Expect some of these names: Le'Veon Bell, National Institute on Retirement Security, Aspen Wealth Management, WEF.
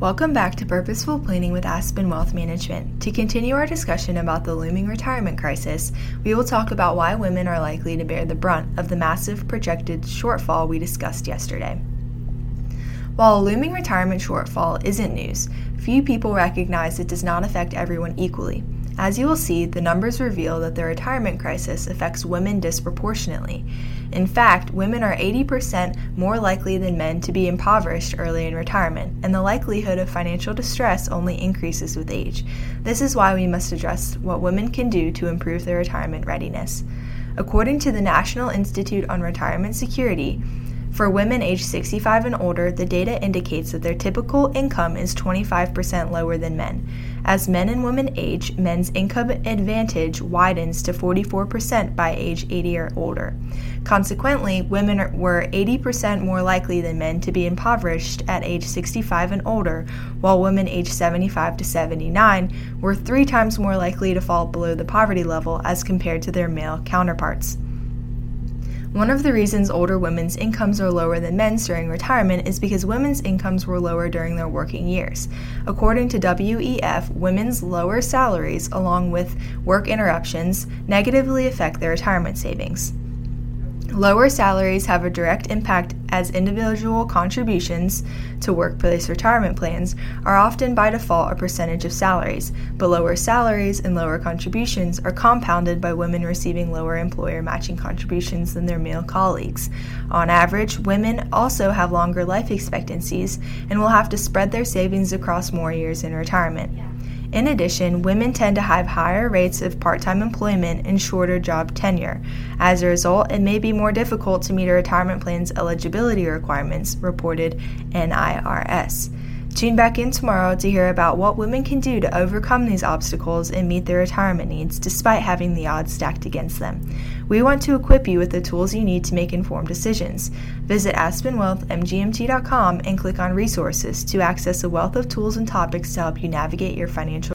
Welcome back to Purposeful Planning with Aspen Wealth Management. To continue our discussion about the looming retirement crisis, we will talk about why women are likely to bear the brunt of the massive projected shortfall we discussed yesterday. While a looming retirement shortfall isn't news, few people recognize it does not affect everyone equally. As you will see, the numbers reveal that the retirement crisis affects women disproportionately. In fact, women are 80% more likely than men to be impoverished early in retirement, and the likelihood of financial distress only increases with age. This is why we must address what women can do to improve their retirement readiness. According to the National Institute on Retirement Security, for women aged 65 and older, the data indicates that their typical income is 25% lower than men. As men and women age, men's income advantage widens to 44% by age 80 or older. Consequently, women were 80% more likely than men to be impoverished at age 65 and older, while women aged 75 to 79 were 3 times more likely to fall below the poverty level as compared to their male counterparts. One of the reasons older women's incomes are lower than men's during retirement is because women's incomes were lower during their working years. According to WEF, women's lower salaries, along with work interruptions, negatively affect their retirement savings. Lower salaries have a direct impact as individual contributions to workplace retirement plans are often by default a percentage of salaries, but lower salaries and lower contributions are compounded by women receiving lower employer matching contributions than their male colleagues. On average, women also have longer life expectancies and will have to spread their savings across more years in retirement. In addition, women tend to have higher rates of part-time employment and shorter job tenure. As a result, it may be more difficult to meet a retirement plan's eligibility requirements, reported NIRS. Tune back in tomorrow to hear about what women can do to overcome these obstacles and meet their retirement needs despite having the odds stacked against them. We want to equip you with the tools you need to make informed decisions. Visit aspenwealthmgmt.com and click on Resources to access a wealth of tools and topics to help you navigate your financial